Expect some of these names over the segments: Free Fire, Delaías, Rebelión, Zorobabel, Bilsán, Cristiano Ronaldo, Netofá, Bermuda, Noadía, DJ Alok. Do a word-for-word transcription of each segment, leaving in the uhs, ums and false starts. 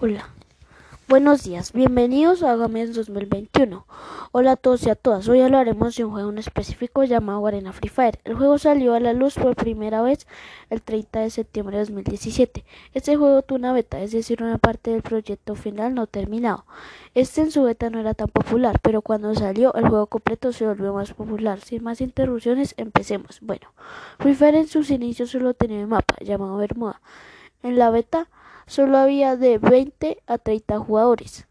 Hola, buenos días, bienvenidos a Games dos mil veintiuno. Hola a todos y a todas, hoy hablaremos de un juego en específico llamado Arena Free Fire. El juego salió a la luz por primera vez el treinta de septiembre de dos mil diecisiete. Este juego tuvo una beta, es decir, una parte del proyecto final no terminado. Este en su beta no era tan popular, pero cuando salió el juego completo se volvió más popular. Sin más interrupciones, empecemos. Bueno, Free Fire en sus inicios solo tenía un mapa llamado Bermuda. En la beta solo había de veinte a treinta jugadores.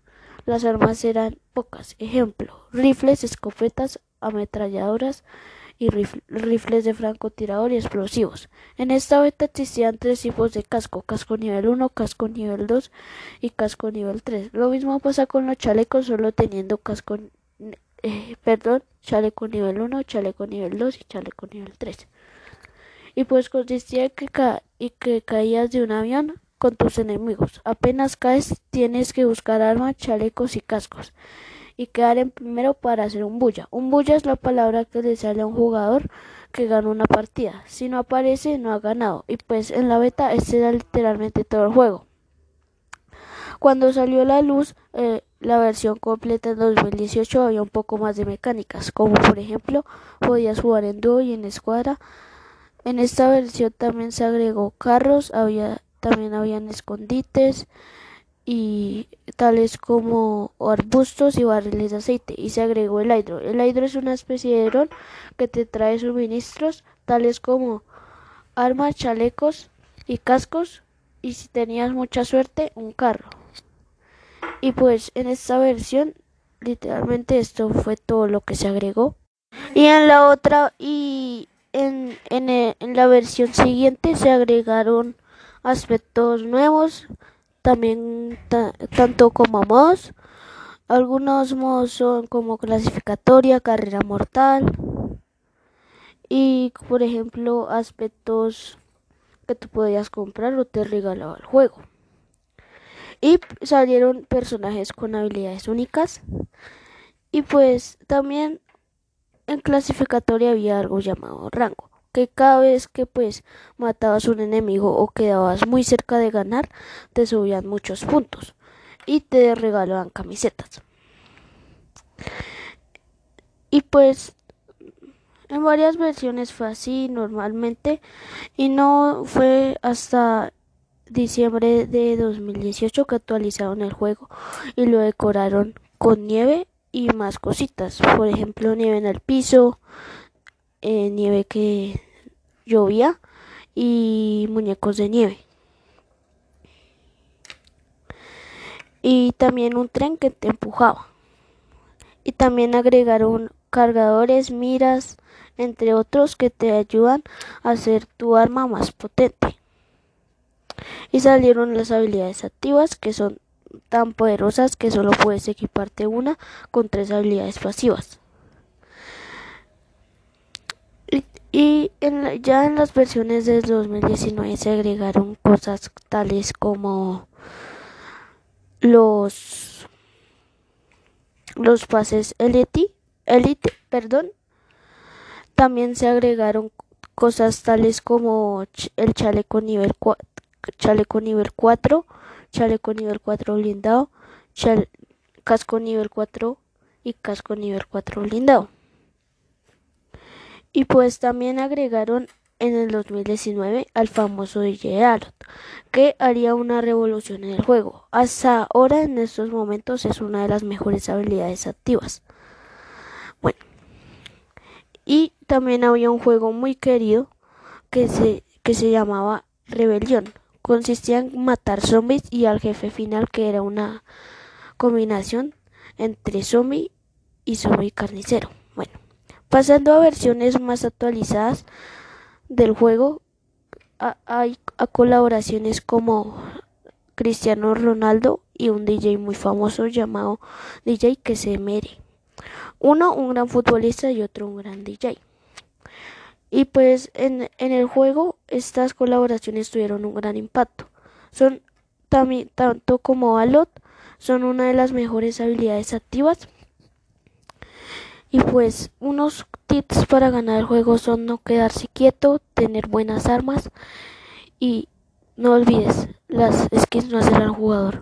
Las armas eran pocas. Ejemplo, rifles, escopetas, ametralladoras y rifle, rifles de francotirador y explosivos. En esta beta existían tres tipos de casco: casco nivel uno, casco nivel dos y casco nivel tres. Lo mismo pasa con los chalecos, solo teniendo casco, eh, perdón, chaleco nivel uno, chaleco nivel dos y chaleco nivel tres. Y pues consistía en que, ca y que caías de un avión con tus enemigos. Apenas caes, tienes que buscar armas, chalecos y cascos y quedar en primero para hacer un bulla. Un bulla es la palabra que le sale a un jugador que gana una partida. Si no aparece, no ha ganado. Y pues en la beta este era literalmente todo el juego. Cuando salió a la luz eh, la versión completa en dos mil dieciocho, había un poco más de mecánicas, como por ejemplo podías jugar en dúo y en escuadra. En esta versión también se agregó carros, había También habían escondites y tales como arbustos y barriles de aceite, y se agregó el hidro. El hidro es una especie de dron que te trae suministros tales como armas, chalecos y cascos, y si tenías mucha suerte, un carro. Y pues en esta versión literalmente esto fue todo lo que se agregó. Y en la otra y en, en, en la versión siguiente se agregaron aspectos nuevos, también tanto como mods. Algunos mods son como clasificatoria, carrera mortal y por ejemplo aspectos que tú podías comprar o te regalaba el juego. Y salieron personajes con habilidades únicas. Y pues también en clasificatoria había algo llamado rango, que cada vez que pues matabas un enemigo o quedabas muy cerca de ganar, te subían muchos puntos y te regalaban camisetas. Y pues en varias versiones fue así normalmente, y no fue hasta diciembre de dos mil dieciocho que actualizaron el juego y lo decoraron con nieve y más cositas, por ejemplo nieve en el piso, eh, nieve que llovía y muñecos de nieve, y también un tren que te empujaba, y también agregaron cargadores, miras, entre otros, que te ayudan a hacer tu arma más potente. Y salieron las habilidades activas, que son tan poderosas que solo puedes equiparte una, con tres habilidades pasivas. Y en, ya en las versiones del dos mil diecinueve se agregaron cosas tales como los los pases elite, elite, perdón. También se agregaron cosas tales como el chaleco nivel cuatro, chaleco nivel cuatro, chaleco nivel cuatro blindado, chale, casco nivel cuatro y casco nivel cuatro blindado. Y pues también agregaron en el dos mil diecinueve al famoso D J Alok, que haría una revolución en el juego. Hasta ahora, en estos momentos, es una de las mejores habilidades activas. Bueno, y también había un juego muy querido que se, que se llamaba Rebelión. Consistía en matar zombies y al jefe final, que era una combinación entre zombie y zombie carnicero. Bueno, pasando a versiones más actualizadas del juego, a, hay a colaboraciones como Cristiano Ronaldo y un D J muy famoso llamado D J que se mere. Uno un gran futbolista y otro un gran D J. Y pues en, en el juego estas colaboraciones tuvieron un gran impacto. Son también, tanto como Alot, son una de las mejores habilidades activas. Y pues unos tips para ganar el juego son no quedarse quieto, tener buenas armas y no olvides, las skins no hacen al jugador.